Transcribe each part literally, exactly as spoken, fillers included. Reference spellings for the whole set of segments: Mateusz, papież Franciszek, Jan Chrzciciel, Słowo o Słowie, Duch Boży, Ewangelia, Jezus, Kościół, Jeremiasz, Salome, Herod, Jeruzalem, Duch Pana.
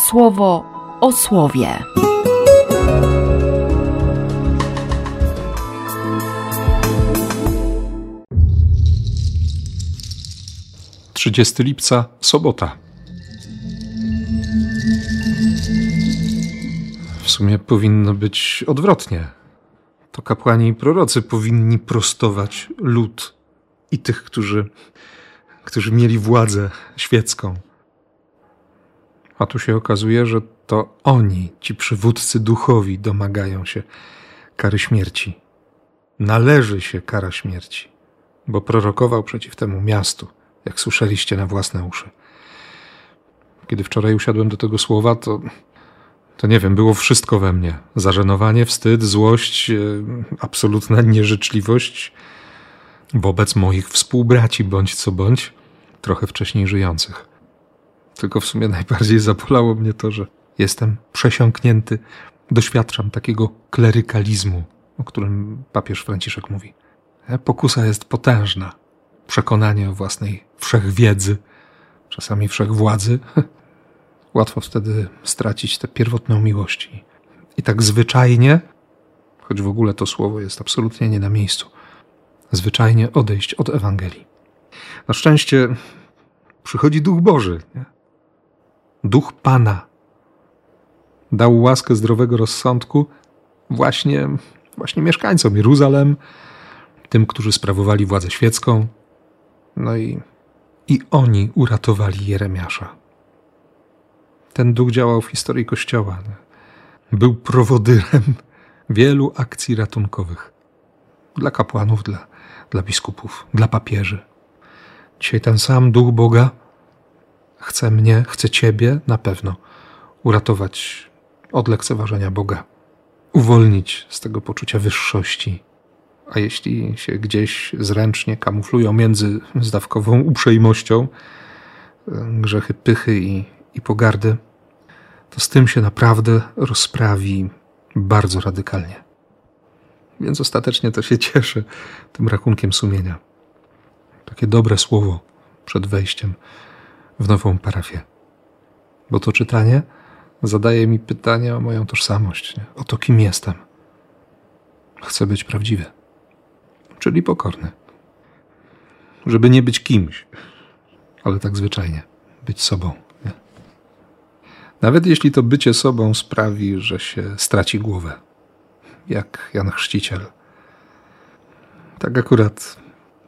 Słowo o Słowie. trzydziestego lipca, sobota. W sumie powinno być odwrotnie. To kapłani i prorocy powinni prostować lud i tych, którzy, którzy mieli władzę świecką. A tu się okazuje, że to oni, ci przywódcy duchowi, domagają się kary śmierci. Należy się kara śmierci, bo prorokował przeciw temu miastu, jak słyszeliście na własne uszy. Kiedy wczoraj usiadłem do tego słowa, to, to nie wiem, było wszystko we mnie. Zażenowanie, wstyd, złość, absolutna nieżyczliwość wobec moich współbraci, bądź co bądź, trochę wcześniej żyjących. Tylko w sumie najbardziej zabolało mnie to, że jestem przesiąknięty, doświadczam takiego klerykalizmu, o którym papież Franciszek mówi. Pokusa jest potężna. Przekonanie o własnej wszechwiedzy, czasami wszechwładzy. Łatwo wtedy stracić tę pierwotną miłość. I tak zwyczajnie, choć w ogóle to słowo jest absolutnie nie na miejscu, zwyczajnie odejść od Ewangelii. Na szczęście przychodzi Duch Boży, nie? Duch Pana dał łaskę zdrowego rozsądku właśnie, właśnie mieszkańcom Jeruzalem, tym, którzy sprawowali władzę świecką. No i, i oni uratowali Jeremiasza. Ten duch działał w historii Kościoła. Był prowodyrem wielu akcji ratunkowych. Dla kapłanów, dla, dla biskupów, dla papieży. Dzisiaj ten sam Duch Boga chce mnie, chce Ciebie na pewno uratować od lekceważenia Boga. Uwolnić z tego poczucia wyższości. A jeśli się gdzieś zręcznie kamuflują między zdawkową uprzejmością grzechy pychy i, i pogardy, to z tym się naprawdę rozprawi bardzo radykalnie. Więc ostatecznie to się cieszę tym rachunkiem sumienia. Takie dobre słowo przed wejściem w nową parafię. Bo to czytanie zadaje mi pytanie o moją tożsamość, nie? O to, kim jestem. Chcę być prawdziwy. Czyli pokorny. Żeby nie być kimś, ale tak zwyczajnie. Być sobą. Nie? Nawet jeśli to bycie sobą sprawi, że się straci głowę. Jak Jan Chrzciciel. Tak akurat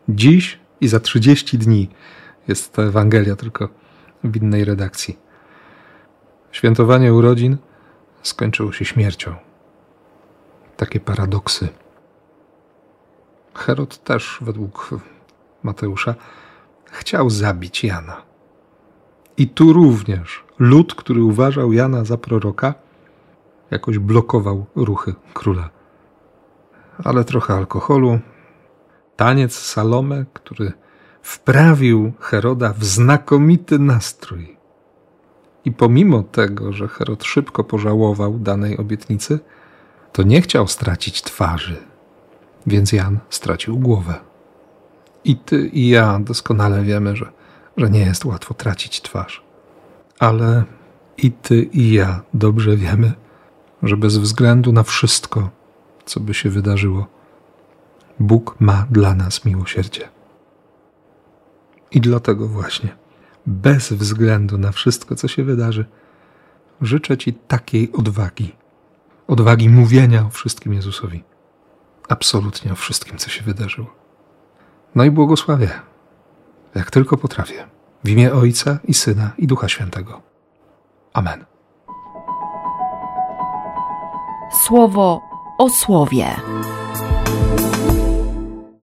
dziś i za trzydzieści dni jest ta Ewangelia, tylko w innej redakcji. Świętowanie urodzin skończyło się śmiercią. Takie paradoksy. Herod też, według Mateusza, chciał zabić Jana. I tu również lud, który uważał Jana za proroka, jakoś blokował ruchy króla. Ale trochę alkoholu, taniec Salome, który wprawił Heroda w znakomity nastrój. I pomimo tego, że Herod szybko pożałował danej obietnicy, to nie chciał stracić twarzy, więc Jan stracił głowę. I ty i ja doskonale wiemy, że, że nie jest łatwo tracić twarz. Ale i ty i ja dobrze wiemy, że bez względu na wszystko, co by się wydarzyło, Bóg ma dla nas miłosierdzie. I dlatego właśnie, bez względu na wszystko, co się wydarzy, życzę Ci takiej odwagi. Odwagi mówienia o wszystkim Jezusowi. Absolutnie o wszystkim, co się wydarzyło. No i błogosławię, jak tylko potrafię. W imię Ojca i Syna i Ducha Świętego. Amen. Słowo o Słowie.